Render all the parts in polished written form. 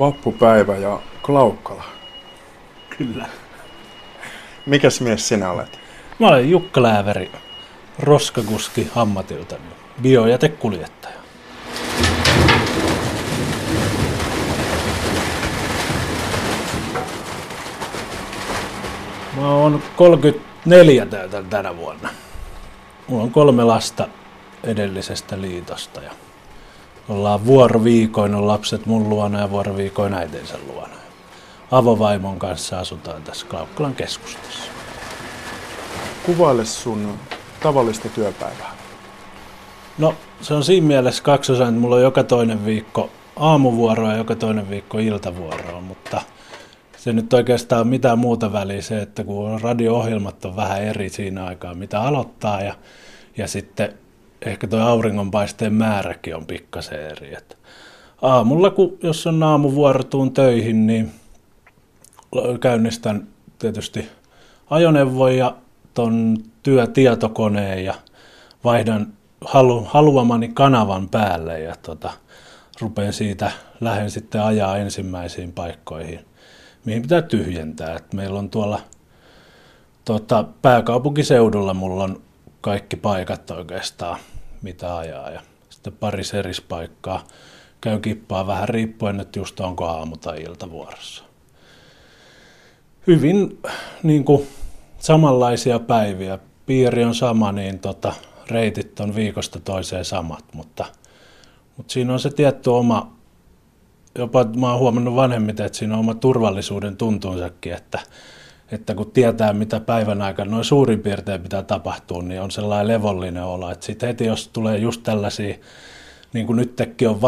Vappupäivä ja Klaukkala. Kyllä. Mikäs mies sinä olet? Mä olen Jukka Lääveri, roskakuski ammatiltani, biojätekuljettaja. Mä oon 34 täytän tänä vuonna. Mulla on 3 lasta edellisestä liitosta ja ollaan vuoroviikoin lapset mun luona ja vuoroviikoin äitinsä luona. Avovaimon kanssa asutaan tässä Klaukkalan keskustassa. Kuvaile sun tavallista työpäivää. No se on siinä mielessä kaksosainen, että mulla on joka toinen viikko aamuvuoroa ja joka toinen viikko iltavuoroa, mutta se nyt oikeastaan on mitään muuta väliä se, että kun radio-ohjelmat on vähän eri siinä aikaa, mitä aloittaa ja sitten ehkä tuo auringonpaisteen määräkin on pikkasen eri. Et aamulla, kun jos on aamuvuoro, tuun töihin, niin käynnistän tietysti ajoneuvon ja ton työtietokoneen ja vaihdan haluamani kanavan päälle ja rupean siitä, lähden sitten ajaa ensimmäisiin paikkoihin, mihin pitää tyhjentää. Et meillä on tuolla pääkaupunkiseudulla mulla on kaikki paikat oikeastaan, mitä ajaa. Ja sitten pari serispaikkaa käy kippaa vähän riippuen, että just onko aamu- tai iltavuorossa. Hyvin niin kuin, samanlaisia päiviä. Piiri on sama, niin reitit on viikosta toiseen samat. Mutta siinä on se tietty oma, jopa mä oon huomannut vanhemmiten, että siinä on oma turvallisuuden tuntuunsakin, että kun tietää, mitä päivän aikana noin suurin piirtein pitää tapahtua, niin on sellainen levollinen olo. Että sitten heti, jos tulee just tällaisia, niin kuin nytkin on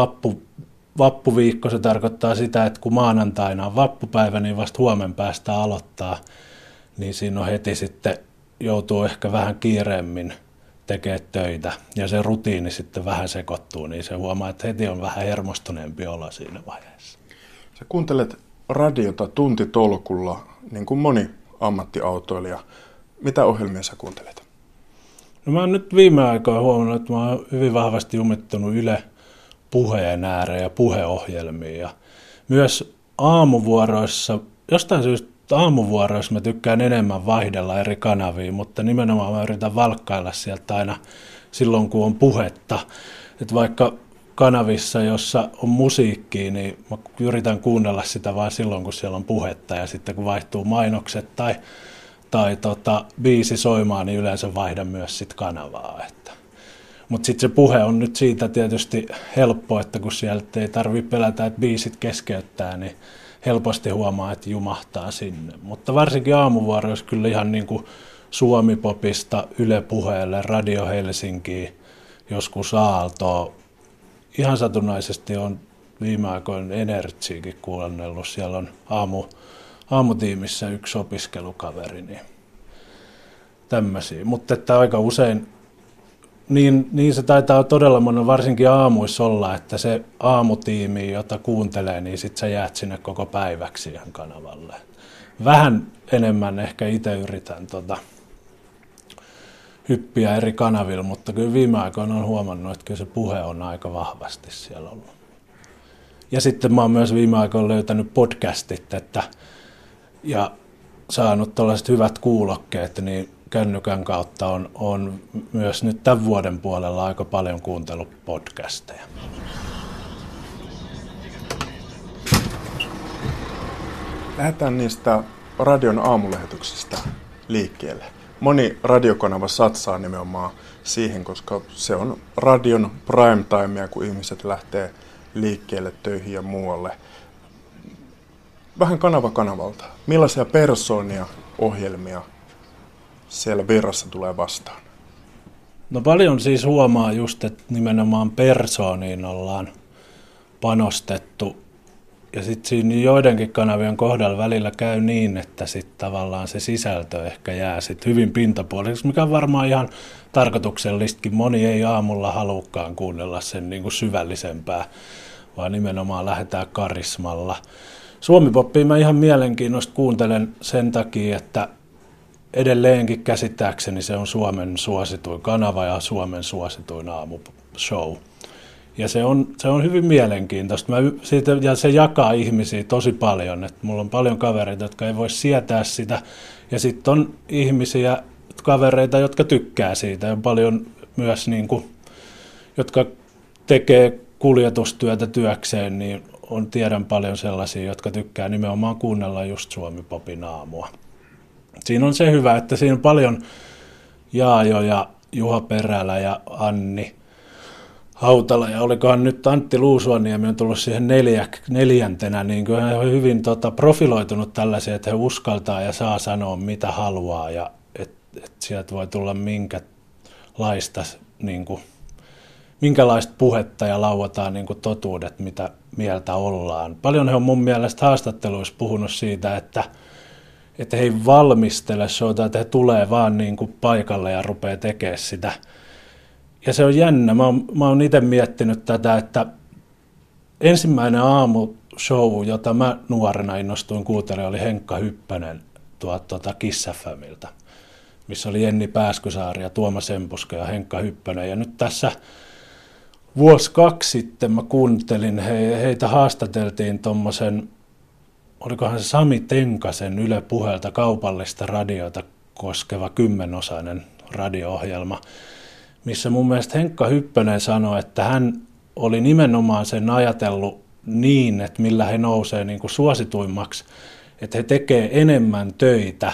vappuviikko, se tarkoittaa sitä, että kun maanantaina on vappupäivä, niin vasta huomen päästä aloittaa, niin siinä on heti sitten joutuu ehkä vähän kiireemmin tekemään töitä. Ja se rutiini sitten vähän sekoittuu, niin se huomaa, että heti on vähän hermostuneempi olo siinä vaiheessa. Sä kuuntelet radiota tuntitolkulla, niin kuin moni ammattiautoilija. Mitä ohjelmia sä kuuntelet? No mä oon nyt viime aikoina huomannut, että mä oon hyvin vahvasti jumittunut Yle Puheen ääreen ja puheohjelmiin. Ja myös aamuvuoroissa, jostain syystä aamuvuoroissa mä tykkään enemmän vaihdella eri kanavia, mutta nimenomaan mä yritän valkkailla sieltä aina silloin, kun on puhetta. Että vaikka kanavissa, jossa on musiikkia, niin mä yritän kuunnella sitä vain silloin, kun siellä on puhetta. Ja sitten kun vaihtuu mainokset tai biisi soimaan, niin yleensä vaihdan myös sit kanavaa. Mutta sitten se puhe on nyt siitä tietysti helppo, että kun sieltä ei tarvitse pelätä, että biisit keskeyttää, niin helposti huomaa, että jumahtaa sinne. Mutta varsinkin aamuvuoroissa kyllä ihan niin kuin Suomi Popista, Yle Puheelle, Radio Helsinkiin, joskus Aaltoa. Ihan satunnaisesti on viime aikoina Energiakin kuunnellut. Siellä on aamutiimissä yksi opiskelukaveri, niin tämmöisiä. Mutta että aika usein, niin se taitaa todella monen, varsinkin aamuissa olla, että se aamutiimi, jota kuuntelee, niin sit sä jäät sinne koko päiväksi ihan kanavalle. Vähän enemmän ehkä itse yritän hyppiä eri kanavilla, mutta kyllä viime aikoina on huomannut, että kyllä se puhe on aika vahvasti siellä ollut. Ja sitten mä oon myös viime aikoina löytänyt podcastit ja saanut tällaiset hyvät kuulokkeet, niin kännykän kautta on myös nyt tämän vuoden puolella aika paljon kuuntellut podcasteja. Lähdetään niistä radion aamulähetyksistä liikkeelle. Moni radiokanava satsaa nimenomaan siihen, koska se on radion primetimea, kun ihmiset lähtee liikkeelle, töihin ja muualle. Vähän kanava kanavalta. Millaisia persoonia, ohjelmia siellä virrassa tulee vastaan? No paljon siis huomaa just, että nimenomaan persooniin ollaan panostettu. Ja sitten siinä joidenkin kanavien kohdalla välillä käy niin, että sitten tavallaan se sisältö ehkä jää sitten hyvin pintapuoliseksi, mikä on varmaan ihan tarkoituksellistakin. Moni ei aamulla halukkaan kuunnella sen niin kuin syvällisempää, vaan nimenomaan lähdetään karismalla. Suomi Popia mä ihan mielenkiinnosta kuuntelen sen takia, että edelleenkin käsittääkseni se on Suomen suosituin kanava ja Suomen suosituin aamushow. Ja se on hyvin mielenkiintoista. Ja se jakaa ihmisiä tosi paljon. Et mulla on paljon kavereita, jotka ei voi sietää sitä. Ja sitten on ihmisiä, kavereita, jotka tykkää siitä. Ja paljon myös, niin kuin, jotka tekee kuljetustyötä työkseen, niin tiedän paljon sellaisia, jotka tykkää nimenomaan kuunnella just Suomi Popin aamua. Siinä on se hyvä, että siinä on paljon Jaajo ja Juha Perälä ja Anni Hautala ja olikohan nyt Antti Luusuaniemi on tullut siihen neljäntenä, niin kuin hän on hyvin profiloitunut tällaisia, että he uskaltaa ja saa sanoa mitä haluaa ja että sieltä voi tulla minkälaista puhetta ja lauataan niin kuin totuudet, mitä mieltä ollaan. Paljon he on mun mielestä haastatteluissa puhunut siitä, että he ei valmistele showta, että he tulee vaan niin kuin paikalle ja rupeaa tekemään sitä. Ja se on jännä. Mä oon itse miettinyt tätä, että ensimmäinen aamushow, jota mä nuorena innostuin kuuntelemaan, oli Henkka Hyppönen Kiss FMiltä, missä oli Jenni Pääskysaari ja Tuomas Empuska ja Henkka Hyppönen. Ja nyt tässä vuosi kaksi sitten mä kuuntelin, heitä haastateltiin tuommoisen, olikohan se Sami Tenkasen Yle Puheelta kaupallista radiota koskeva 10-osainen radio-ohjelma, missä mun mielestä Henkka Hyppönen sanoi, että hän oli nimenomaan sen ajatellut niin, että millä he nousee niin kuin suosituimmaksi, että he tekee enemmän töitä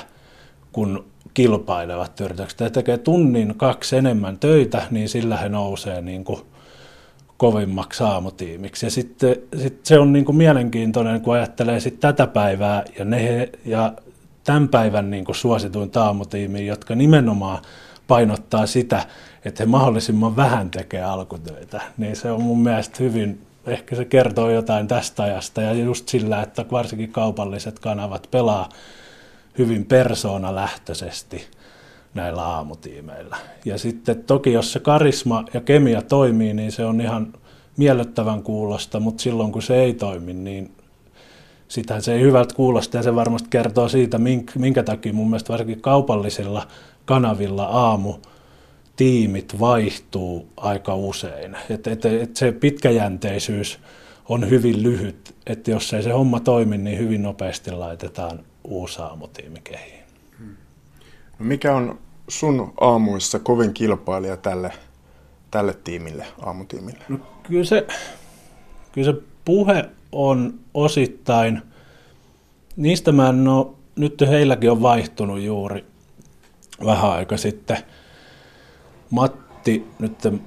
kuin kilpailevat yritykset. He tekee 1-2 tunnin enemmän töitä, niin sillä he nousee niin kuin kovimmaksi aamutiimiksi. Ja sitten se on niin kuin mielenkiintoinen, kun ajattelee sit tätä päivää ja, tämän päivän niin kuin suosituin aamutiimiä, jotka nimenomaan painottaa sitä, että he mahdollisimman vähän tekee alkutöitä. Niin se on mun mielestä hyvin, ehkä se kertoo jotain tästä ajasta ja just sillä, että varsinkin kaupalliset kanavat pelaa hyvin persoonalähtöisesti näillä aamutiimeillä. Ja sitten toki, jos se karisma ja kemia toimii, niin se on ihan miellyttävän kuulosta, mutta silloin kun se ei toimi, niin sitähän se ei hyvältä kuulosta ja se varmasti kertoo siitä, minkä takia mun mielestä varsinkin kaupallisilla kanavilla aamutiimit vaihtuu aika usein. Et se pitkäjänteisyys on hyvin lyhyt, että jos ei se homma toimi, niin hyvin nopeasti laitetaan uusi aamutiimi kehiin. No mikä on sun aamuissa kovin kilpailija tälle tiimille, aamutiimille? No kyllä se puhe on osittain, niistä mä en ole, nyt heilläkin on vaihtunut juuri vähän aika sitten.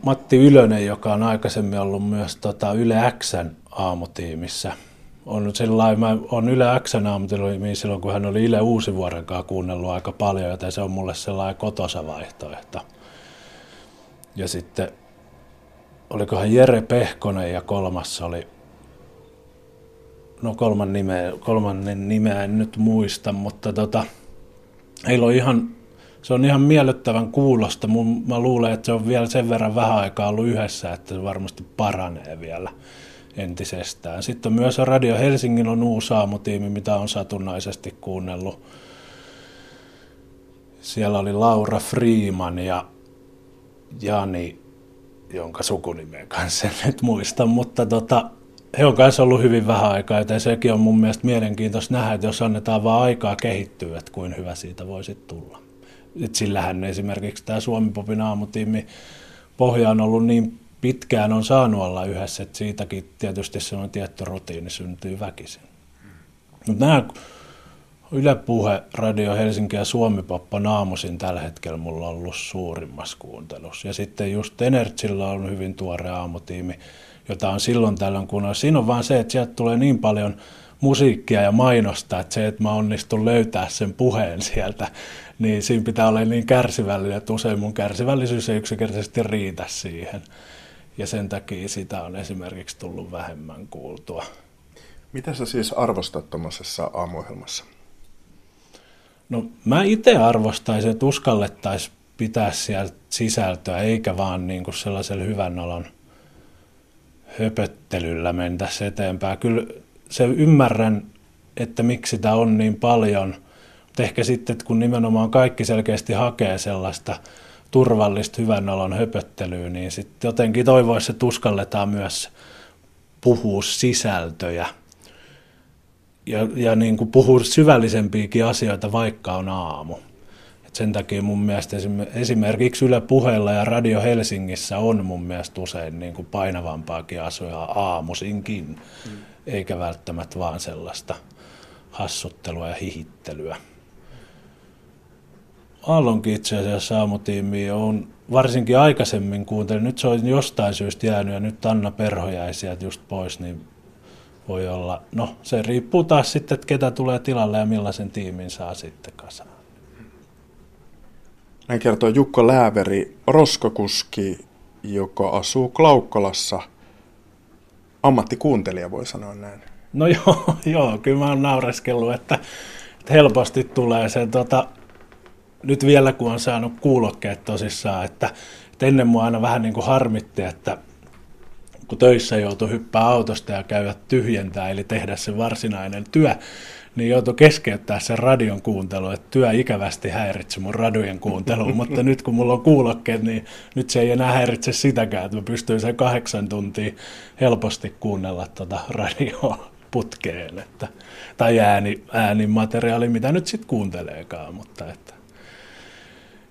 Matti Ylönen, joka on aikaisemmin ollut myös Yle X:n aamutiimissä. On sillain, mä oon Yle X:n aamutiimiin silloin, kun hän oli Ile Uusivuoren kanssa kuunnellut aika paljon, joten se on mulle sellainen kotoisa vaihtoehto. Ja sitten, olikohan Jere Pehkonen ja kolmas oli, no kolmannen nimeä en nyt muista, mutta heillä on ihan, se on ihan miellyttävän kuulosta. Mä luulen, että se on vielä sen verran vähän aikaa ollut yhdessä, että se varmasti paranee vielä entisestään. Sitten myös Radio Helsingin on uusi aamutiimi, mitä on satunnaisesti kuunnellut. Siellä oli Laura Friiman ja Jani, jonka sukunimen kanssa en nyt muista, mutta he on kanssa ollut hyvin vähän aikaa, joten sekin on mun mielestä mielenkiintoista nähdä, että jos annetaan vaan aikaa kehittyä, että kuin hyvä siitä voisi tulla. Et sillähän esimerkiksi tämä Suomi Popin aamutiimi pohja on ollut niin pitkään on saanut olla yhdessä, että siitäkin tietysti semmoinen tietty rutiini syntyy väkisin. Mutta nämä Yle Puhe, Radio Helsinki ja Suomi Pop on aamuisin tällä hetkellä mulla on ollut suurimmassa kuuntelussa. Ja sitten just Energillä on hyvin tuore aamutiimi, jota on silloin tällöin kuunnella. Siinä on vaan se, että sieltä tulee niin paljon musiikkia ja mainosta, että se, että mä onnistun löytää sen puheen sieltä, niin siinä pitää olla niin kärsivällinen, että usein mun kärsivällisyys ei yksinkertaisesti riitä siihen. Ja sen takia sitä on esimerkiksi tullut vähemmän kuultua. Mitä sä siis arvostat tuommoisessa aamuohjelmassa? No mä itse arvostaisin, että uskallettaisiin pitää sieltä sisältöä, eikä vaan niin kuin sellaisella hyvän olon höpöttelyllä mentäisi eteenpäin. Kyllä se ymmärrän, että miksi sitä on niin paljon, mutta ehkä sitten, kun nimenomaan kaikki selkeästi hakee sellaista turvallista hyvän olon höpöttelyä, niin sitten jotenkin toivoisi, että uskalletaan myös puhua sisältöjä ja niin kuin puhua syvällisempiäkin asioita, vaikka on aamu. Et sen takia mun mielestä esimerkiksi Yle Puheella ja Radio Helsingissä on mun mielestä usein niin kuin painavampaakin asiaa aamuisinkin, eikä välttämättä vaan sellaista hassuttelua ja hihittelyä. Aallonkin itse asiassa aamutiimiä on varsinkin aikaisemmin kuuntelin. Nyt se on jostain syystä jäänyt ja nyt Anna Perho jäi sieltä just pois, niin voi olla. No se riippuu taas sitten, että ketä tulee tilalle ja millaisen tiimin saa sitten kasaan. Näin kertoo Jukka Lääveri, roskakuski, joka asuu Klaukkalassa. Ammattikuuntelija voi sanoa näin. No joo, kyllä mä oon naureskellut, että helposti tulee se nyt vielä kun on saanut kuulokkeet tosissaan, että ennen mua aina vähän niin kuin harmitti, että kun töissä joutui hyppää autosta ja käydä tyhjentää, eli tehdä se varsinainen työ, niin joutui keskeyttää sen radion kuuntelu, että työ ikävästi häiritsi mun radiojen kuuntelun, mutta nyt kun mulla on kuulokkeet, niin nyt se ei enää häiritse sitäkään, että mä pystyn sen 8 tuntia helposti kuunnella radioa putkeen, tai äänimateriaali, mitä nyt sitten kuunteleekaan, mutta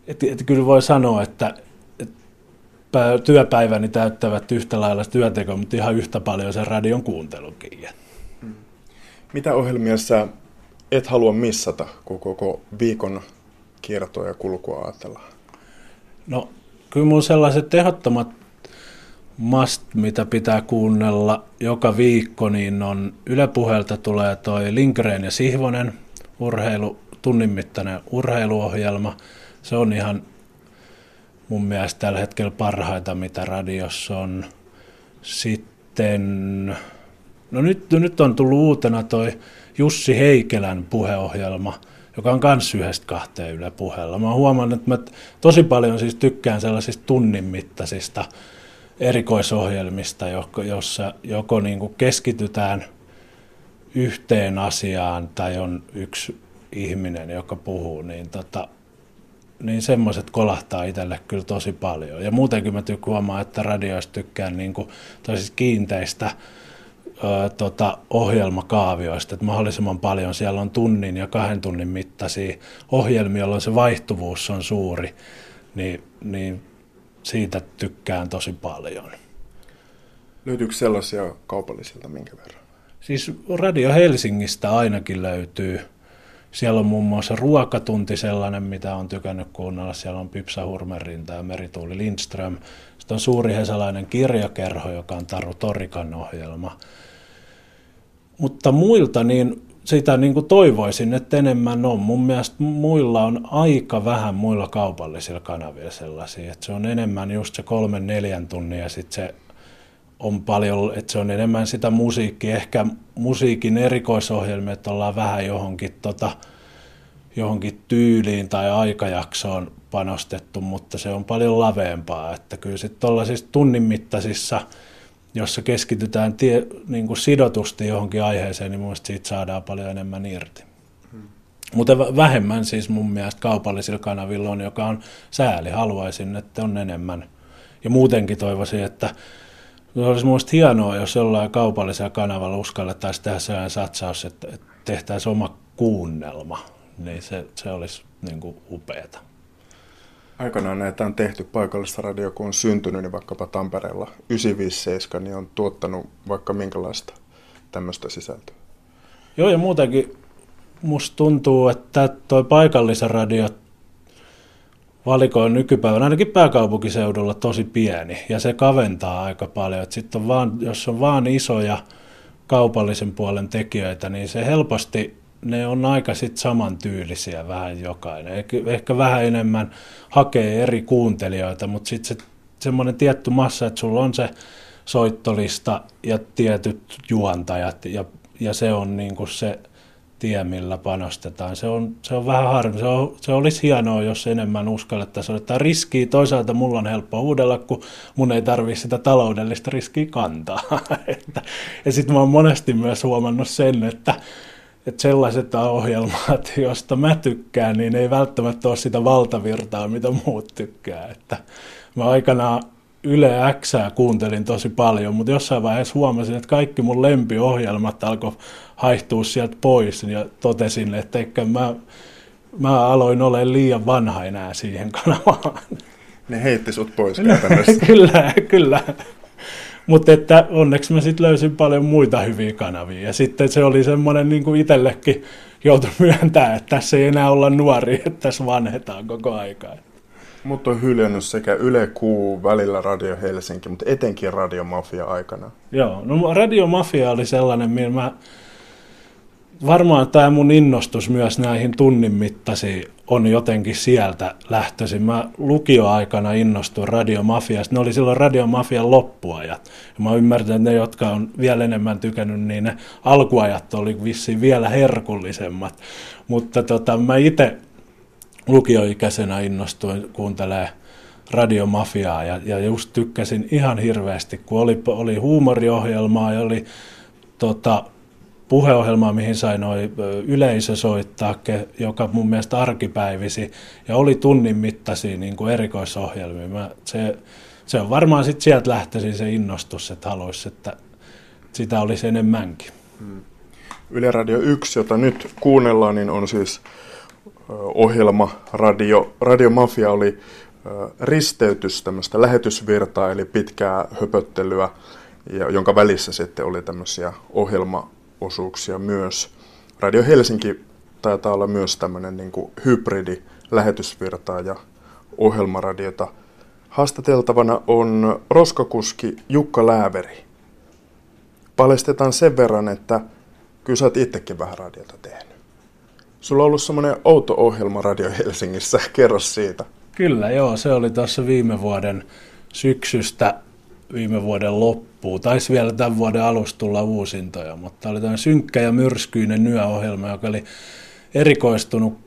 että kyllä voi sanoa, että työpäiväni täyttävät yhtä lailla työteko, mutta ihan yhtä paljon sen radion kuuntelukin. Mitä ohjelmia sä et halua missata, kun koko viikon kiertoa ja kulkua ajatellaan? No kyllä mun sellaiset ehdottomat must, mitä pitää kuunnella joka viikko, niin on Yle Puheelta tulee toi Lindgren ja Sihvonen tunnin mittainen urheiluohjelma. Se on ihan mun mielestä tällä hetkellä parhaita, mitä radiossa on. Sitten, no nyt on tullut uutena toi Jussi Heikelän puheohjelma, joka on kans 1-2 Yle Puheella. Mä oon huomannut, että mä tosi paljon siis tykkään sellaisista tunnin mittaisista erikoisohjelmista, jossa joko niinku keskitytään yhteen asiaan tai on yksi ihminen, joka puhuu, niin niin semmoiset kolahtaa itselle kyllä tosi paljon. Ja muutenkin mä huomaan, että radioista tykkään niinku kiinteistä ohjelmakaavioista, että mahdollisimman paljon siellä on 1 ja 2 tunnin mittaisia ohjelmia, jolloin se vaihtuvuus on suuri, niin siitä tykkään tosi paljon. Löytyykö sellaisia kaupallisilta minkä verran? Siis Radio Helsingistä ainakin löytyy. Siellä on muun muassa ruokatunti sellainen, mitä on tykännyt kuunnella. Siellä on Pipsa Hurmerinta ja Merituuli Lindström. Sitten on Suuri hesalainen kirjakerho, joka on Taru Torikan ohjelma. Mutta muilta niin sitä niin kuin toivoisin, että enemmän on. Mun mielestä muilla on aika vähän muilla kaupallisilla kanavilla sellaisia. Että se on enemmän just se 3-4 tunnin ja sitten se on paljon, että se on enemmän sitä musiikkia, ehkä musiikin erikoisohjelmia, että ollaan vähän johonkin tyyliin tai aikajaksoon panostettu, mutta se on paljon laveempaa, että kyllä sitten tuollaisissa tunnin mittaisissa, jossa keskitytään niin kuin sidotusti johonkin aiheeseen, niin mun mielestä siitä saadaan paljon enemmän irti. Mutta vähemmän siis mun mielestä kaupallisilla kanavilla on, joka on sääli, haluaisin, että on enemmän. Ja muutenkin toivoisin, että se olisi mielestäni hienoa, jos jollain kaupallisella kanavalla uskallettaisiin tehdä sellainen satsaus, että tehtäisiin oma kuunnelma, niin se olisi niin kuin upeata. Aikanaan näitä on tehty paikallista radioa, kun on syntynyt, niin vaikkapa Tampereella 957, niin on tuottanut vaikka minkälaista tämmöistä sisältöä. Joo, ja muutenkin musta tuntuu, että tuo paikallisen radio valiko on nykypäivänä ainakin pääkaupunkiseudulla tosi pieni ja se kaventaa aika paljon. Sitten jos on vaan isoja kaupallisen puolen tekijöitä, niin se helposti, ne on aika sit samantyylisiä vähän jokainen. Ehkä vähän enemmän hakee eri kuuntelijoita, mutta sitten semmoinen tietty massa, että sulla on se soittolista ja tietyt juontajat ja se on niinku se tie, millä panostetaan. Se on vähän harmi. Se olisi hienoa, jos enemmän uskallettaisiin ottaa riskiä. Toisaalta mulla on helppo uudella, kun mun ei tarvitse sitä taloudellista riskiä kantaa. Ja sitten mä oon monesti myös huomannut sen, että että sellaiset ohjelmat, josta mä tykkään, niin ei välttämättä ole sitä valtavirtaa, mitä muut tykkää. Että mä aikanaan Yle X:ää kuuntelin tosi paljon, mutta jossain vaiheessa huomasin, että kaikki mun lempiohjelmat alkoi haihtua sieltä pois ja totesin, että eikä mä aloin olemaan liian vanha enää siihen kanavaan. Ne heitti sut pois käytännössä. Kyllä. Mutta että onneksi mä sitten löysin paljon muita hyviä kanavia. Ja sitten se oli semmoinen, niin kuin itsellekin joutui myöntämään, että tässä ei enää olla nuori, että tässä vanhetaan koko aikaa. Mut on hylännyt sekä Yle Q, välillä Radio Helsinki, mutta etenkin Radiomafia aikana. Joo, no Radiomafia oli sellainen, millä mä... Varmaan tämä mun innostus myös näihin tunnin mittaisiin on jotenkin sieltä lähtöisin. Mä lukioaikana innostuin Radiomafiasta. Ne oli silloin Radiomafian loppuajat. Ja mä ymmärtän, että ne, jotka on vielä enemmän tykännyt, niin ne alkuajat oli vissiin vielä herkullisemmat. Mutta mä itse lukioikäisenä innostuin kuuntelemaan Radiomafiaa ja just tykkäsin ihan hirveästi, kun oli huumoriohjelmaa ja oli... puheohjelmaa, mihin sai noi yleisö soittaa, joka mun mielestä arkipäivisi, ja oli tunnin mittaisia niin kuin erikoisohjelmia. Se on varmaan sitten sieltä lähtöisin se innostus, että haluaisi, että sitä olisi enemmänkin. Yle Radio 1, jota nyt kuunnellaan, niin on siis ohjelma Radiomafia oli risteytys tämmöistä lähetysvirtaa, eli pitkää höpöttelyä, jonka välissä sitten oli tämmöisiä ohjelmaosuuksia myös. Radio Helsinki taitaa olla myös tämmöinen niin kuin hybridi lähetysvirtaa ja ohjelmaradiota. Haastateltavana on roskakuski Jukka Lääveri. Paljastetaan sen verran, että kyllä sä oot itsekin vähän radiota tehnyt. Sulla on ollut semmoinen outo ohjelma Radio Helsingissä, kerro siitä. Kyllä joo, se oli tuossa viime vuoden syksystä viime vuoden loppuun. Taisi vielä tämän vuoden alussa tulla uusintoja, mutta oli tämmöinen synkkä ja myrskyinen yöohjelma, joka oli erikoistunut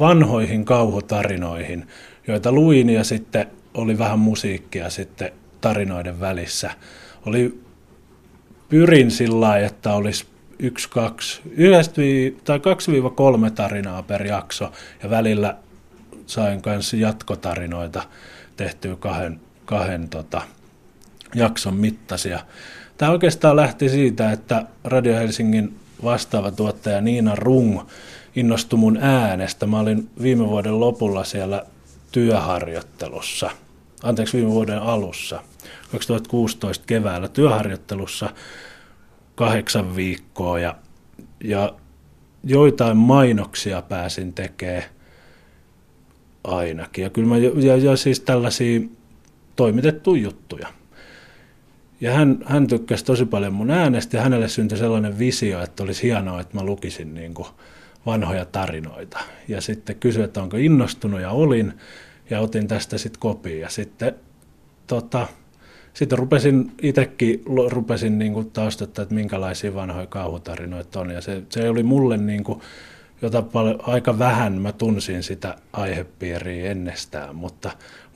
vanhoihin kauhutarinoihin, joita luin ja sitten oli vähän musiikkia sitten tarinoiden välissä. Pyrin sillä lailla, että olisi 2-3 tarinaa per jakso ja välillä sain kanssa jatkotarinoita tehtyä kahden jakson mittaisia. Tämä oikeastaan lähti siitä, että Radio Helsingin vastaava tuottaja Niina Rung innostui mun äänestä. Mä olin viime vuoden lopulla siellä viime vuoden alussa, 2016 keväällä työharjoittelussa 8 viikkoa ja joitain mainoksia pääsin tekemään ainakin. Ja kyllä mä siis tällaisia toimitettuja juttuja. Ja hän tykkäsi tosi paljon mun äänestä ja hänelle syntyi sellainen visio, että olisi hienoa, että mä lukisin niin kuin vanhoja tarinoita. Ja sitten kysyi, että onko innostunut ja olin ja otin tästä sitten kopiin. Ja sitten, sitten itsekin rupesin niin kuin taustottaa, että minkälaisia vanhoja kauhutarinoita on. Ja se oli mulle niin kuin, aika vähän mä tunsin sitä aihepiiriä ennestään, mutta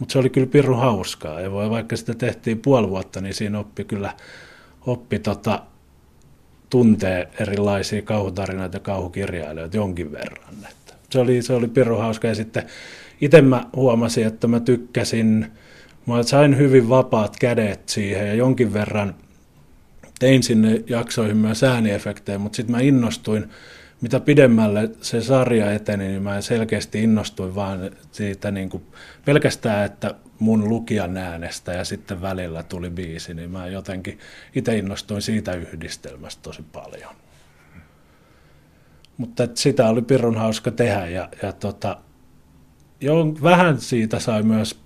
se oli kyllä pirun hauskaa. Ja vaikka sitä tehtiin puoli vuotta, niin siinä oppi tuntee erilaisia kauhutarinoita ja kauhukirjailijoita jonkin verran. Että se oli pirun hauskaa. Ja sitten itse mä huomasin, että mä tykkäsin, mä sain hyvin vapaat kädet siihen ja jonkin verran tein sinne jaksoihin myös ääniefektejä, mutta sitten mä innostuin. Mitä pidemmälle se sarja eteni, niin mä selkeästi innostuin vaan siitä niin kuin pelkästään, että mun lukijan äänestä ja sitten välillä tuli biisi, niin mä jotenkin itse innostuin siitä yhdistelmästä tosi paljon. Mutta sitä oli pirun hauska tehdä vähän siitä sai myös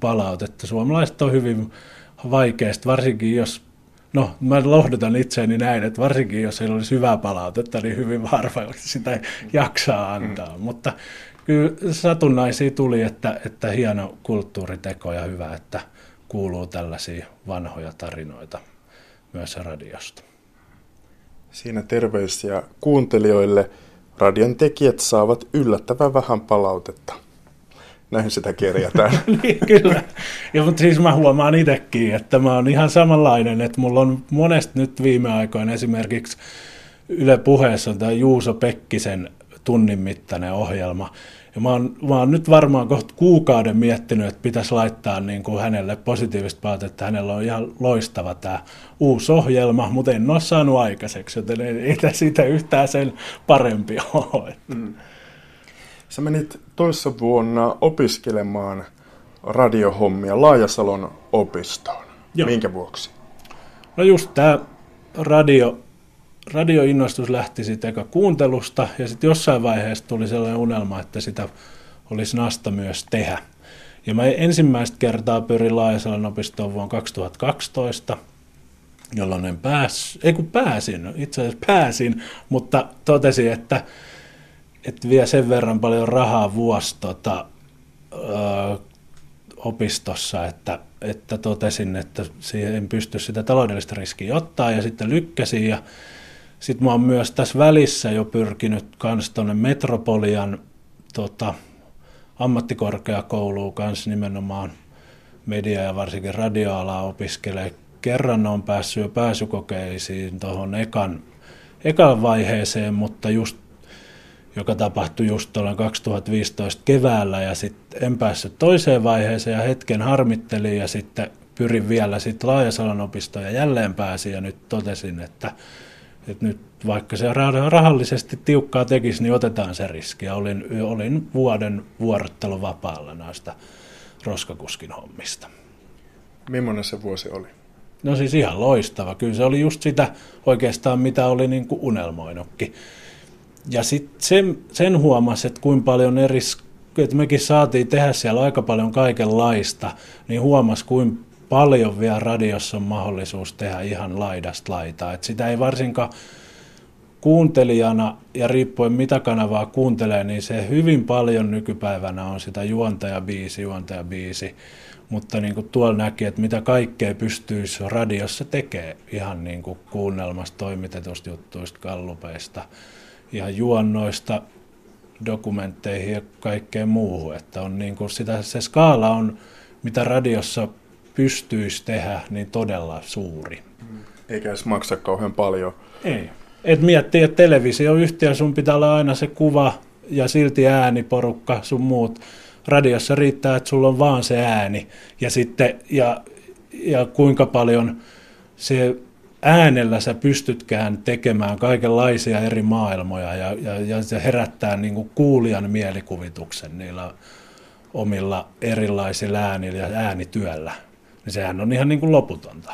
palautetta. Suomalaiset on hyvin vaikeasti, varsinkin jos... No, mä lohdutan itseäni näin, että varsinkin jos ei olisi hyvää palautetta, niin hyvin harvoin sitä jaksaa antaa. Mutta kyllä satunnaisia tuli, että hieno kulttuuriteko ja hyvä, että kuuluu tällaisia vanhoja tarinoita myös radiosta. Siinä terveisiä kuuntelijoille. Radion tekijät saavat yllättävän vähän palautetta. Näin sitä kerjataan. Niin, kyllä. Ja, mutta siis mä huomaan itsekin, että mä oon ihan samanlainen, että mulla on monesti nyt viime aikoina esimerkiksi Yle Puheessa on tämä Juuso Pekkisen tunnin mittainen ohjelma. Ja mä oon nyt varmaan kohta kuukauden miettinyt, että pitäisi laittaa niin kuin hänelle positiivista palautetta, että hänellä on ihan loistava tämä uusi ohjelma, mutta en ole saanut aikaiseksi, joten ei siitä yhtään sen parempi ole. Mm. Sä menit toissa vuonna opiskelemaan radiohommia Laajasalon opistoon. Joo. Minkä vuoksi? No just tämä radioinnostus lähti sitten eka kuuntelusta, ja sitten jossain vaiheessa tuli sellainen unelma, että sitä olisi nasta myös tehdä. Ja mä ensimmäistä kertaa pyrin Laajasalon opistoon vuonna 2012, jolloin pääsin, mutta totesin, että vie sen verran paljon rahaa vuosi opistossa, että totesin, että en pysty sitä taloudellista riskiä ottaa, ja sitten lykkäsin, ja sitten mä oon myös tässä välissä jo pyrkinyt kans tuonne Metropolian ammattikorkeakouluun kans nimenomaan media- ja varsinkin radioalaa opiskelee. Kerran on päässyt jo pääsykokeisiin tuohon ekan vaiheeseen, mutta joka tapahtui just tuolla 2015 keväällä, ja sitten en päässyt toiseen vaiheeseen ja hetken harmittelin, ja sitten pyrin vielä sitten Laajasalon opistoon ja jälleen pääsin, ja nyt totesin, että nyt vaikka se rahallisesti tiukkaa tekisi, niin otetaan se riski. Olin vuoden vuorotteluvapaalla näistä roskakuskin hommista. Millainen se vuosi oli? No siis ihan loistava. Kyllä se oli just sitä oikeastaan, mitä oli niin kuin unelmoinutkin. Ja sitten sen huomasi, että kuinka paljon että mekin saatiin tehdä siellä aika paljon kaikenlaista, niin huomasi, kuinka paljon vielä radiossa on mahdollisuus tehdä ihan laidasta laitaa. Et sitä ei varsinkaan kuuntelijana, ja riippuen mitä kanavaa kuuntelee, niin se hyvin paljon nykypäivänä on sitä juontajabiisi, mutta niin kuin tuolla näki, että mitä kaikkea pystyisi radiossa tekemään, ihan niin kuin kuunnelmasta, toimitetusta juttuista, gallupeista, ihan juonnoista, dokumentteihin ja kaikkeen muuhun. Että on niin kuin se skaala on, mitä radiossa pystyisi tehdä, niin todella suuri. Eikä edes maksa kauhean paljon. Ei. Et miettii, että televisioyhtiö sun pitää olla aina se kuva ja silti ääniporukka sun muut. Radiossa riittää, että sulla on vaan se ääni. Ja sitten, ja kuinka paljon se äänellä sä pystytkään tekemään kaikenlaisia eri maailmoja, ja se herättää niin kuin kuulijan mielikuvituksen niillä omilla erilaisilla äänillä ja äänityöllä. Niin sehän on ihan niin kuin loputonta.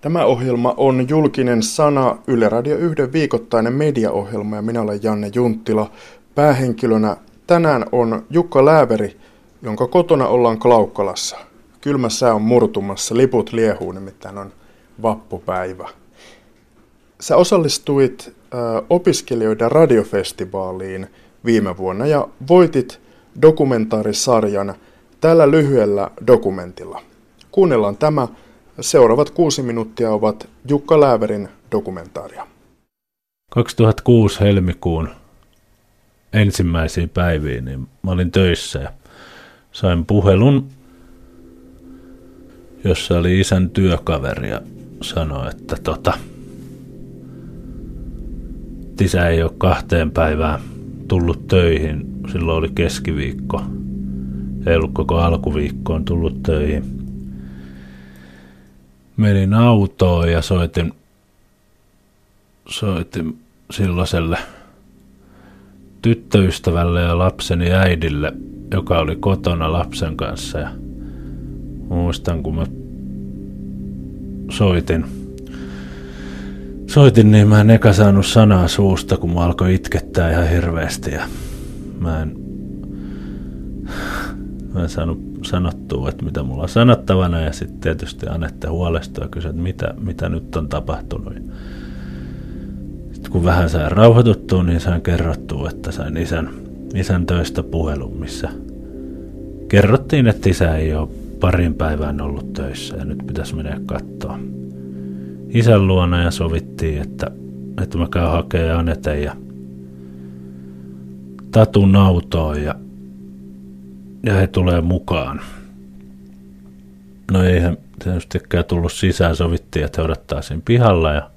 Tämä ohjelma on Julkinen sana, Yle Radio 1 viikoittainen mediaohjelma, ja minä olen Janne Junttila. Päähenkilönä tänään on Jukka Lääveri, jonka kotona ollaan Klaukkalassa. Kylmä sää on murtumassa, liput liehuu, nimittäin on Vappupäivä. Sä osallistuit opiskelijoiden radiofestivaaliin viime vuonna ja voitit dokumentaarisarjan tällä lyhyellä dokumentilla. Kuunnellaan tämä. Seuraavat 6 minuuttia ovat Jukka Lääverin dokumentaaria. 2006 helmikuun ensimmäisiin päiviin niin mä olin töissä ja sain puhelun, jossa oli isän työkaveri ja sanoi, että isä ei ole 2 päivään tullut töihin. Silloin oli keskiviikko. Ei ollut koko alkuviikkoon tullut töihin. Menin autoon ja soitin silloiselle tyttöystävälle ja lapseni äidille, joka oli kotona lapsen kanssa. Ja muistan, kun mä soitin, niin mä en eka saanut sanaa suusta, kun mä alkoi itkettää ihan hirveästi. Ja mä en saanut sanottua, että mitä mulla on sanottavana, ja sitten tietysti Anette huolestua ja kysyi, että mitä nyt on tapahtunut. Sitten kun vähän sain rauhoituttua, niin sain kerrottua, että sain isän töistä puhelun, missä kerrottiin, että isä ei ole 2 päivään ollut töissä ja nyt pitäisi mennä katsoa isän luona, ja sovittiin, että mä käyn hakemaan Aneten ja Tatun autoon ja he tulee mukaan. No eihän tietystikään tullut sisään, sovittiin, että he odottaa siinä pihalla, ja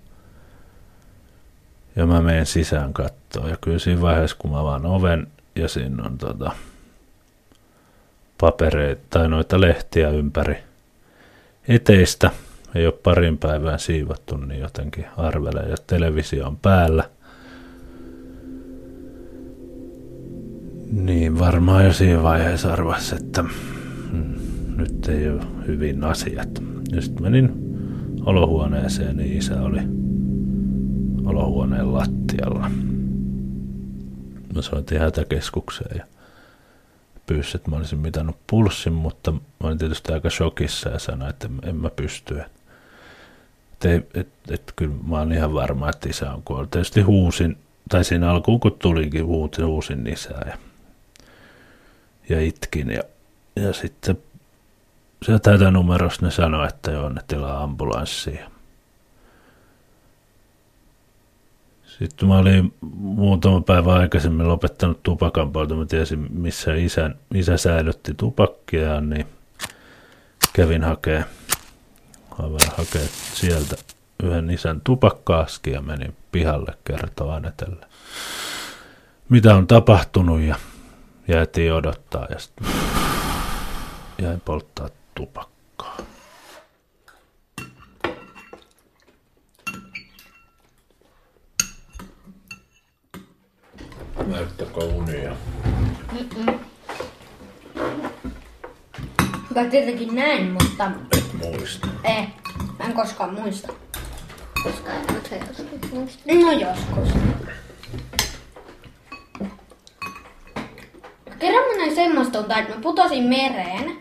Ja mä menen sisään kattoon. Ja kyllä siinä vaiheessa, kun mä avaan oven ja siinä on papereita tai noita lehtiä ympäri eteistä. Ei ole parin päivään siivattu, niin jotenkin arvelee. Ja televisio on päällä. Niin varmaan jo siinä vaiheessa arvasi, että nyt ei ole hyvin asiat. Ja sitten menin olohuoneeseen, niin isä oli olohuoneen lattialla. Mä soitin hätäkeskukseen ja pyysin, että mä olisin mitannut pulssin, mutta mä olin tietysti aika shokissa ja sanoin, että en mä pysty. Että kyllä mä oon ihan varma, että isä on kuollut. Tietysti huusin, tai siinä alkuun kun tulinkin huusin isää ja itkin. Ja sitten se tätä numerosta ne sanoi, että joo, ne tilaa ambulanssia. Sitten mä olin muutama päivä aikaisemmin lopettanut tupakanpolton. Mä tiesin, missä isä säilytti tupakkiaan, niin kävin hakee sieltä yhden isän tupakka-askin ja menin pihalle kertoa Anetelle, mitä on tapahtunut, ja jäätiin odottaa ja sitten jäin polttaa tupakkaa. Näyttäkö unia? Mä tietenkin näin, mutta... Et muista. Ei, mä en koskaan muista. Koska ei joskus muista. No joskus. Kerran mä näin semmoista, että mä putosin mereen.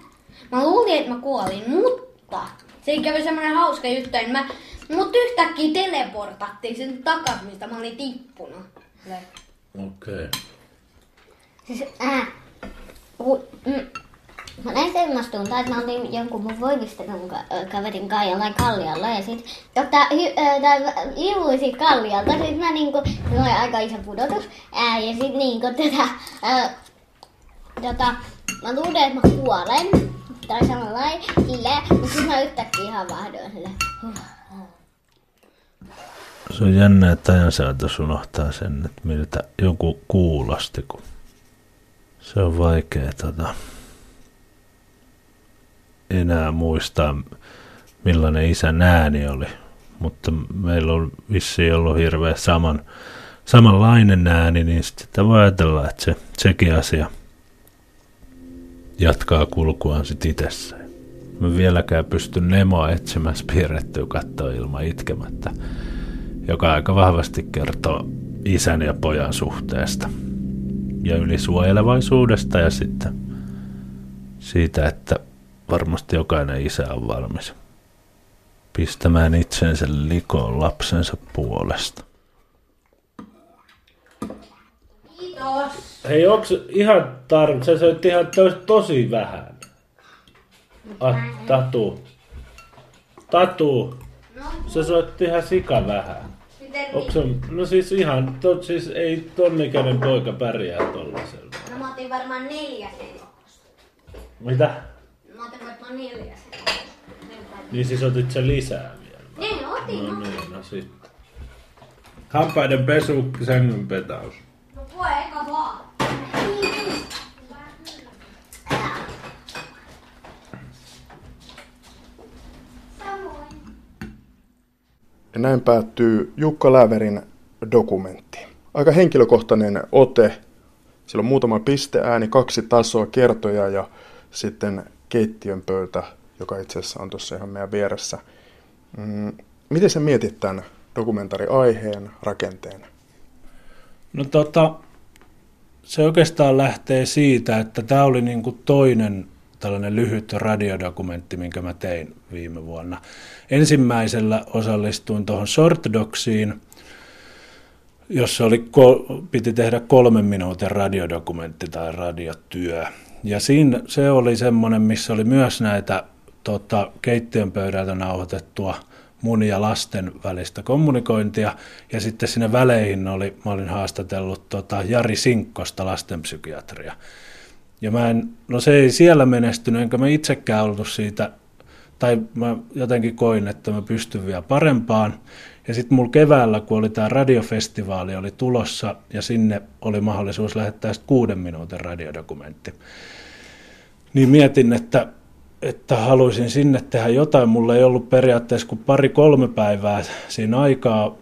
Mä luulin, että mä kuolin, mutta... Se kävi semmoinen hauska juttu, mut yhtäkkiä teleportattiin sen takas, mistä mä olin tippunut. Okei. Siis mä näin semmoista tuntaa, että mä olin jonkun mun voimistelun kaverin Kaijalan kallialla ja sit liuin siitä kallialta, sit mä niinku, se oli aika iso pudotus, ja sit niinku mä luulin, että mä kuolen, tai samanlainen, mutta sit mä yhtäkkiä ihan vahdoin silleen. Se on jännä, että ajan saatais unohtaa sen, että miltä joku kuulosti, kun se on vaikea enää muistaa, millainen isän ääni oli. Mutta meillä on vissiin ollut hirveän samanlainen ääni, niin sitä voi ajatella, että sekin asia jatkaa kulkuaan sit itsessään. Mä vieläkään pystyn Nemoa etsimässä piirrettyä kattoa ilman itkemättä, joka aika vahvasti kertoo isän ja pojan suhteesta ja ylisuojelevaisuudesta ja sitten siitä, että varmasti jokainen isä on valmis pistämään itsensä likoon lapsensa puolesta. Kiitos. Hei, onks ihan sä söit ihan tosi vähän. Tatu. Sä söit ihan sika vähän. Niin? No siis ihan, siis ei tonnikäinen poika pärjää tollasella. No mä otin varmaan 4 sen joukosta. Mitä? Mä otin varmaan 4 sen joukosta. Niin siis otit sä lisää vielä? Niin otin. No niin, no sitten. Hampaiden pesu, sängyn petaus. No pue eka vaan. Ja näin päättyy Jukka Lääverin dokumentti. Aika henkilökohtainen ote. Siellä on muutama pisteääni, 2 tasoa, kertoja ja sitten keittiön pöytä, joka itse asiassa on tuossa ihan meidän vieressä. Miten sä mietit tämän dokumentariaiheen rakenteen? No se oikeastaan lähtee siitä, että tämä oli niinku toinen tällainen lyhyt radiodokumentti, minkä mä tein viime vuonna. Ensimmäisellä osallistuin tuohon Shortdocsiin, jossa oli piti tehdä 3 minuutin radiodokumentti tai radiotyö. Ja siinä se oli semmoinen, missä oli myös näitä keittiön pöydältä nauhoitettua mun ja lasten välistä kommunikointia. Ja sitten sinne väleihin mä olin haastatellut Jari Sinkkosta, lastenpsykiatria. Ja se ei siellä menestynyt, enkä mä itsekään ollut siitä tai mä jotenkin koin, että mä pystyn vielä parempaan. Ja sitten mulla keväällä, kun oli tämä radiofestivaali, oli tulossa ja sinne oli mahdollisuus lähettää 6 minuutin radiodokumentti. Niin mietin, että haluaisin sinne tehdä jotain. Mulla ei ollut periaatteessa kuin 2-3 päivää siinä aikaa.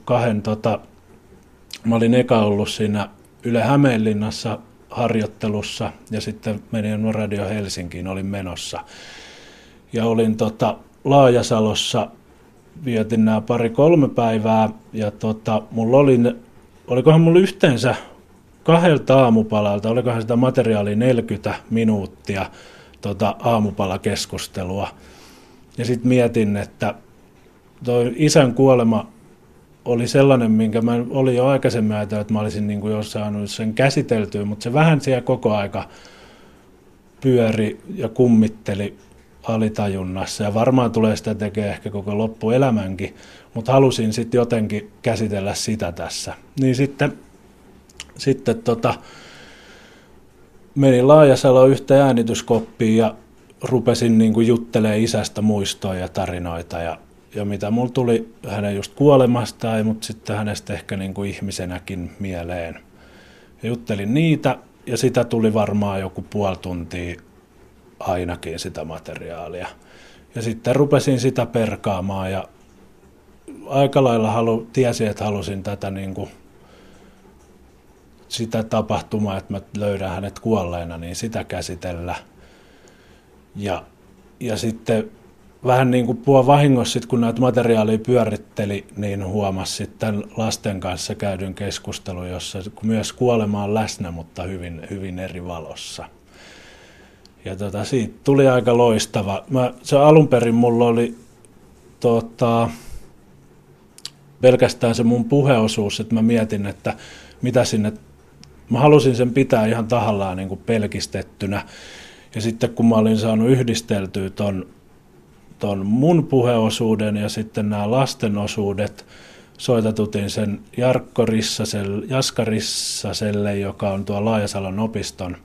Mä olin eka ollut siinä Yle Hämeenlinnassa harjoittelussa ja sitten menin Radio Helsinkiin, olin menossa. Ja olin Laajasalossa, vietin nämä 2-3 päivää ja mulla oli, olikohan mulla yhteensä 2 aamupalalta, olikohan sitä materiaalia 40 minuuttia aamupalakeskustelua. Ja sitten mietin, että toi isän kuolema oli sellainen, minkä mä olin jo aikaisemmin ajatellut, että mä olisin niin kuin jo saanut sen käsiteltyä, mutta se vähän siellä koko aika pyöri ja kummitteli alitajunnassa ja varmaan tulee sitä tekemään ehkä koko loppuelämänkin, mutta halusin sitten jotenkin käsitellä sitä tässä. Niin sitten menin Laajasaloon yhteen äänityskoppiin ja rupesin niin kuin juttelemaan isästä muistoja ja tarinoita ja mitä mulla tuli hänen just kuolemastaan, mutta sitten hänestä ehkä niin kuin ihmisenäkin mieleen. Ja juttelin niitä ja sitä tuli varmaan joku 5,5 tuntia ainakin sitä materiaalia. Ja sitten rupesin sitä perkaamaan ja aika lailla tiesin, että halusin tätä niin kuin sitä tapahtumaa, että mä löydän hänet kuolleena, niin sitä käsitellä. Ja sitten vähän niin kuin vahingossa, sit kun näitä materiaalia pyöritteli, niin huomasi sitten lasten kanssa käydyn keskustelun, jossa myös kuolema on läsnä, mutta hyvin, hyvin eri valossa. Ja siitä tuli aika loistava. Se alun perin mulla oli pelkästään se mun puheosuus, että mä mietin, että mitä sinne. Mä halusin sen pitää ihan tahallaan niin kuin pelkistettynä. Ja sitten kun mä olin saanut yhdisteltyä ton mun puheosuuden ja sitten nämä lasten osuudet, soitatutin sen Jaska Rissaselle, joka on tuo Laajasalon opiston,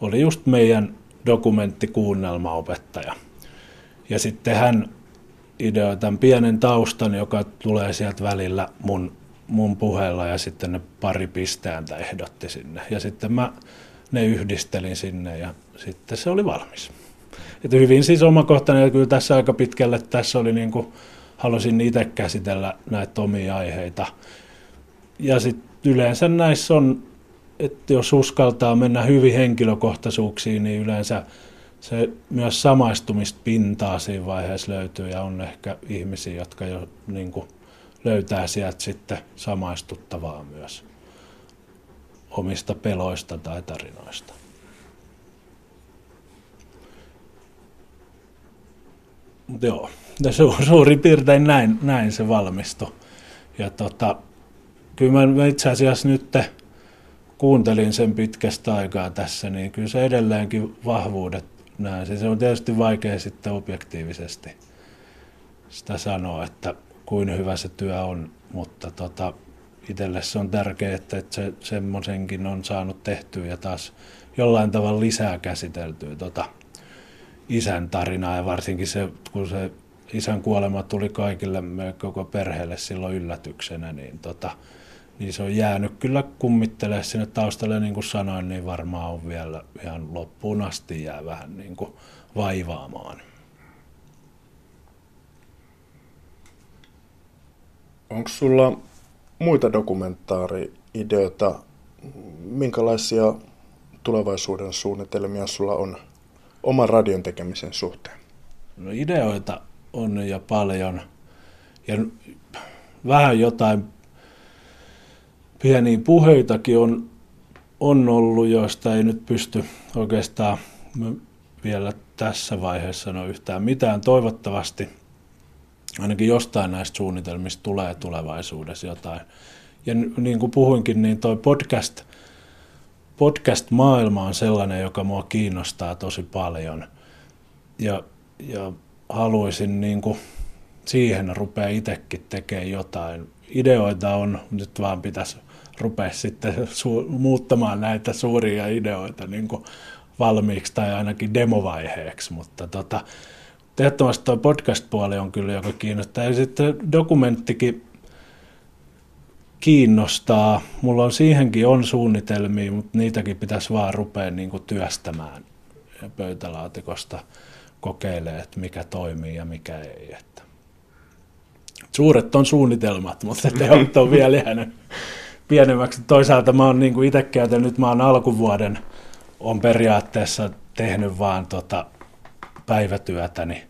oli just meidän dokumenttikuunnelmaopettaja. Ja sitten hän ideoi tämän pienen taustan, joka tulee sieltä välillä mun puheella ja sitten ne 2 pisteäntä ehdotti sinne. Ja sitten mä ne yhdistelin sinne ja sitten se oli valmis. Että hyvin siis omakohtainen, ja kyllä tässä aika pitkälle tässä oli niin kuin halusin itse käsitellä näitä omia aiheita. Ja sitten yleensä näissä on, että jos uskaltaa mennä hyvin henkilökohtaisuuksiin, niin yleensä se myös samaistumispintaa siinä vaiheessa löytyy ja on ehkä ihmisiä, jotka jo niin kuin löytää sieltä sitten samaistuttavaa myös omista peloista tai tarinoista. Mutta joo, suurin piirtein näin se valmistui. Ja kyllä mä itse asiassa nyt kuuntelin sen pitkästä aikaa tässä, niin kyllä se edelleenkin vahvuudet näin. Se on tietysti vaikea sitten objektiivisesti sitä sanoa, että kuin hyvä se työ on, mutta itselle se on tärkeää, että se semmoisenkin on saanut tehtyä ja taas jollain tavalla lisää käsiteltyä isän tarinaa ja varsinkin se, kun se isän kuolema tuli kaikille koko perheelle silloin yllätyksenä, niin, niin se on jäänyt kyllä kummittelemaan sinne taustalle, niin kuin sanoin, niin varmaan on vielä ihan loppuun asti jää vähän niin kuin vaivaamaan. Onko sulla muita dokumentaari-ideoita? Minkälaisia tulevaisuuden suunnitelmia sulla on oman radion tekemisen suhteen? No ideoita on jo paljon ja vähän jotain pieniä puheitakin on ollut, joista ei nyt pysty oikeastaan vielä tässä vaiheessa sanoa yhtään mitään. Toivottavasti ainakin jostain näistä suunnitelmista tulee tulevaisuudessa jotain. Ja niin kuin puhuinkin, niin toi podcast-maailma on sellainen, joka mua kiinnostaa tosi paljon ja haluaisin niin kuin siihen rupea itsekin tekemään jotain. Ideoita on, nyt vaan pitäisi rupea sitten muuttamaan näitä suuria ideoita niin kuin valmiiksi tai ainakin demovaiheeksi, mutta Tehdottomasti tuo podcast-puoli on kyllä, joka kiinnostaa. Ja sitten dokumenttikin kiinnostaa. Mulla on siihenkin on suunnitelmia, mutta niitäkin pitäisi vaan rupea niin kuin työstämään pöytälaatikosta, kokeilee, että mikä toimii ja mikä ei. Että suuret on suunnitelmat, mutta tehot on vielä jäänyt pienemmäksi. Toisaalta mä oon niin kuin itse käytänyt, mä oon alkuvuoden on periaatteessa tehnyt vaan päivätyötäni,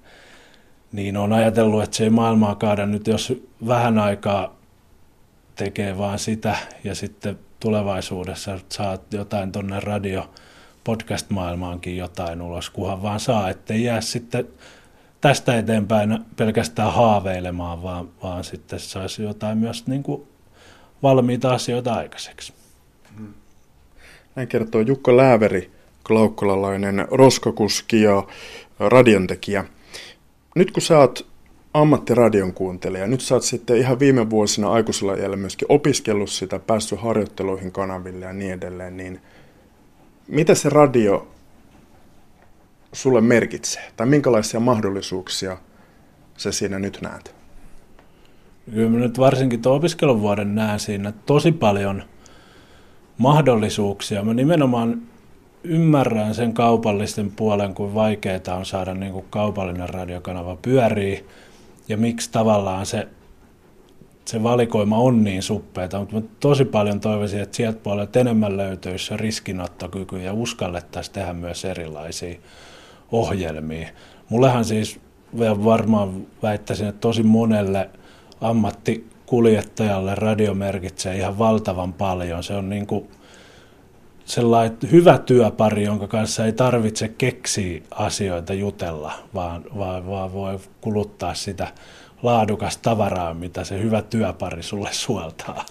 niin on ajatellut, että se ei maailmaa kaada nyt, jos vähän aikaa tekee vaan sitä ja sitten tulevaisuudessa saat jotain tuonne radio-podcast-maailmaankin jotain ulos, kunhan vaan saa, ettei jää sitten tästä eteenpäin pelkästään haaveilemaan, vaan sitten saisi jotain myös niin kuin valmiita asioita aikaiseksi. Näin kertoo Jukka Lääveri, klaukkalalainen roskakuski ja radiontekijä. Nyt kun sä oot ammattiradion kuuntelija, nyt sä oot sitten ihan viime vuosina aikuisella iällä myöskin opiskellut sitä, päässyt harjoitteluihin kanaville ja niin edelleen, niin mitä se radio sulle merkitsee? Tai minkälaisia mahdollisuuksia sä siinä nyt näet? Kyllä mä nyt varsinkin tuon opiskeluvuoden näen siinä tosi paljon mahdollisuuksia. Mä nimenomaan ymmärrän sen kaupallisten puolen, kuin vaikeaa on saada niin kuin kaupallinen radiokanava pyörii ja miksi tavallaan se valikoima on niin suppeita, mutta mä tosi paljon toivoisin, että sieltä puolelta enemmän löytyisi se riskinottokyky ja uskallettaisiin tehdä myös erilaisia ohjelmia. Mullehan siis varmaan väittäisin, että tosi monelle ammattikuljettajalle radio merkitsee ihan valtavan paljon. Se on niin kuin sellainen hyvä työpari, jonka kanssa ei tarvitse keksiä asioita jutella, vaan voi kuluttaa sitä laadukasta tavaraa, mitä se hyvä työpari sulle suoltaa.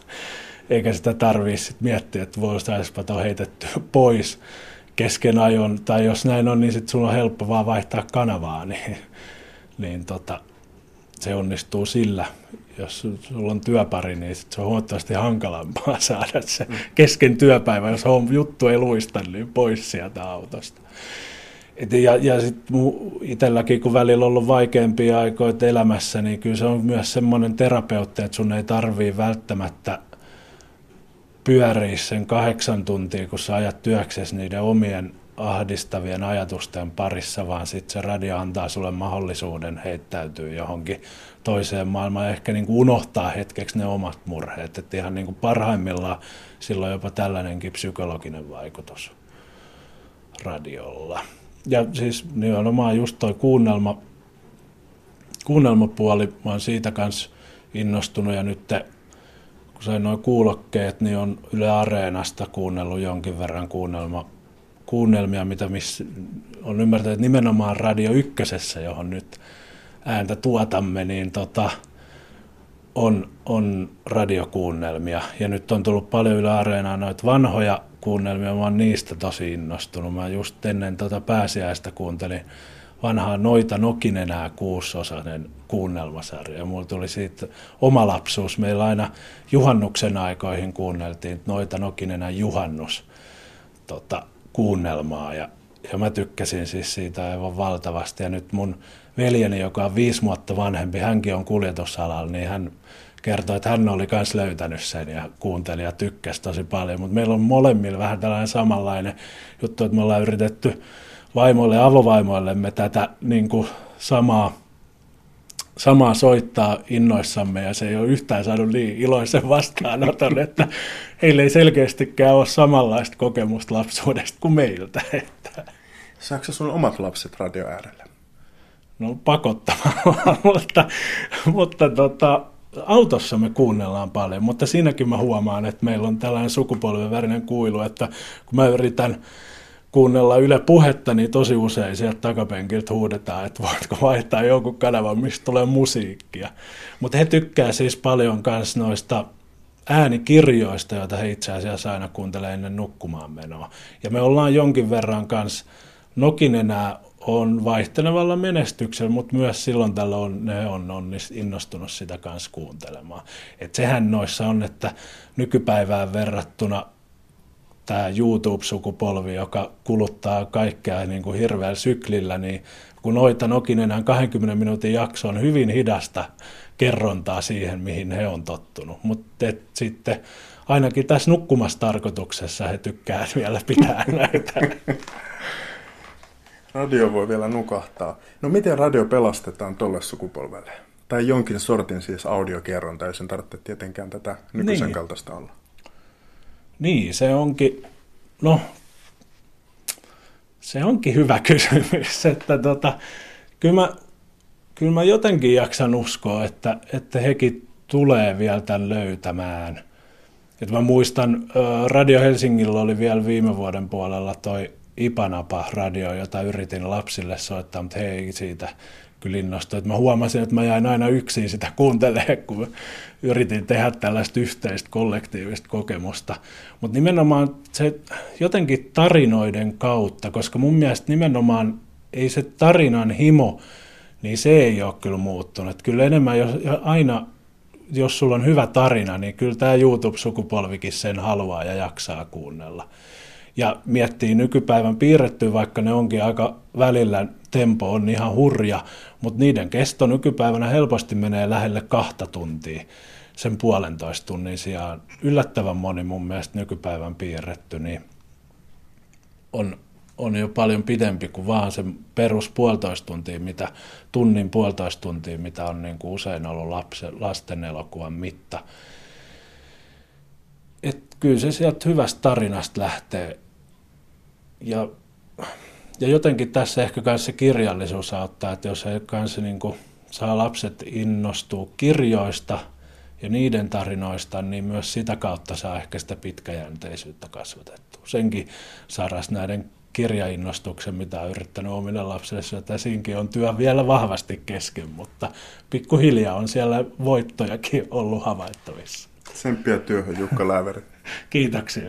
Eikä sitä tarvitse sit miettiä, että voispa tuo heitetty pois kesken ajon, tai jos näin on, niin sitten sun on helppo vaan vaihtaa kanavaa, niin se onnistuu sillä. Jos sulla on työpari, niin sit se on huomattavasti hankalampaa saada se kesken työpäivän, jos juttu ei luista, niin pois sieltä autosta. Ja sitten itselläkin, kun välillä on ollut vaikeampia aikoita elämässä, niin kyllä se on myös semmoinen terapeutti, että sun ei tarvitse välttämättä pyöriä sen 8 tuntia, kun sä ajat työksesi niiden omien ahdistavien ajatusten parissa, vaan sitten se radio antaa sulle mahdollisuuden heittäytyä johonkin toiseen maailmaan, ehkä niin kuin unohtaa hetkeksi ne omat murheet. Että ihan niin kuin parhaimmillaan sillä on jopa tällainenkin psykologinen vaikutus radiolla. Ja siis nimenomaan just toi kuunnelmapuoli, mä oon siitä kanssa innostunut ja nyt kun sain nuo kuulokkeet, niin on Yle Areenasta kuunnellut jonkin verran kuunnelmia, mitä on ymmärtänyt, että nimenomaan Radio Ykkösessä, johon nyt ääntä tuotamme, niin on radiokuunnelmia. Ja nyt on tullut paljon Yle Areenaan noita vanhoja kuunnelmia, mä oon niistä tosi innostunut. Mä just ennen pääsiäistä kuuntelin vanhaa Noita Nokinenää 6-osainen kuunnelmasarja. Ja mulla tuli siitä oma lapsuus. Meillä aina juhannuksen aikoihin kuunneltiin Noita Nokinenää juhannus kuunnelmaa ja mä tykkäsin siis siitä aivan valtavasti. Ja nyt mun veljeni, joka on 5 vuotta vanhempi, hänkin on kuljetusalalla, niin hän kertoi, että hän oli myös löytänyt sen ja kuunteli ja tykkäsi tosi paljon. Mutta meillä on molemmilla vähän tällainen samanlainen juttu, että me ollaan yritetty vaimoille ja avovaimoillemme tätä niin kuin samaa soittaa innoissamme, ja se ei ole yhtään saanut niin iloisen vastaanoton, että heillä ei selkeästikään ole samanlaista kokemusta lapsuudesta kuin meiltä. Saatko sä sun omat lapset radio äärelle? No pakottavaa, mutta autossa me kuunnellaan paljon, mutta siinäkin mä huomaan, että meillä on tällainen sukupolven värinen kuilu, että kun mä yritän kuunnella Yle Puhetta, niin tosi usein sieltä takapenkiltä huudetaan, että voitko vaihtaa jonkun kanavan, mistä tulee musiikkia. Mutta he tykkää siis paljon myös noista äänikirjoista, joita he itse asiassa aina kuuntelee ennen nukkumaan menoa. Ja me ollaan jonkin verran kanssa, Nokinenää on vaihtelevalla menestyksellä, mutta myös silloin tällä on innostunut sitä kanssa kuuntelemaan. Et sehän noissa on, että nykypäivään verrattuna tämä YouTube-sukupolvi, joka kuluttaa kaikkea niin kuin hirveällä syklillä, niin kun Oita Nokinenhan 20 minuutin jakso on hyvin hidasta kerrontaa siihen, mihin he on tottunut. Mutta sitten ainakin tässä nukkumastarkoituksessa he tykkää vielä pitää näitä. Radio voi vielä nukahtaa. No miten radio pelastetaan tolle sukupolvelle? Tai jonkin sortin siis audiokerronta, jos en tarvitse tietenkään tätä nykyisen kaltaista olla. Niin, se onkin, no, se onkin hyvä kysymys, että kyllä mä jotenkin jaksan uskoa, että hekin tulee vielä tämän löytämään. Et mä muistan, Radio Helsingillä oli vielä viime vuoden puolella toi Ipanapa-radio, jota yritin lapsille soittaa, mutta he ei siitä kyllä innostu. Et mä huomasin, että mä jäin aina yksin sitä kuuntelemaan, kun yritin tehdä tällaista yhteistä kollektiivista kokemusta. Mutta nimenomaan se jotenkin tarinoiden kautta, koska mun mielestä nimenomaan ei se tarinan himo, niin se ei ole kyllä muuttunut. Et kyllä enemmän jos sulla on hyvä tarina, niin kyllä tämä YouTube-sukupolvikin sen haluaa ja jaksaa kuunnella. Ja miettii nykypäivän piirrettyä, vaikka ne onkin aika välillä, tempo on ihan hurja, mutta niiden kesto nykypäivänä helposti menee lähelle 2 tuntia sen 1,5 tunnin sijaan. Yllättävän moni mun mielestä nykypäivän piirretty niin on jo paljon pidempi kuin vaan se perus 1,5 tuntia, mitä on niin kuin usein ollut lasten elokuvan mitta. Et kyllä se sieltä hyvästä tarinasta lähtee. Ja jotenkin tässä ehkä myös se kirjallisuus auttaa, että jos he kanssa niin kuin saa lapset innostua kirjoista ja niiden tarinoista, niin myös sitä kautta saa ehkä sitä pitkäjänteisyyttä kasvatettua. Senkin saras näiden kirjainnostuksen, mitä on yrittänyt omille lapsille, että siinkin on työ vielä vahvasti kesken, mutta pikkuhiljaa on siellä voittojakin ollut havaittavissa. Tsemppiä työhön, Jukka Lääveri. Kiitoksia.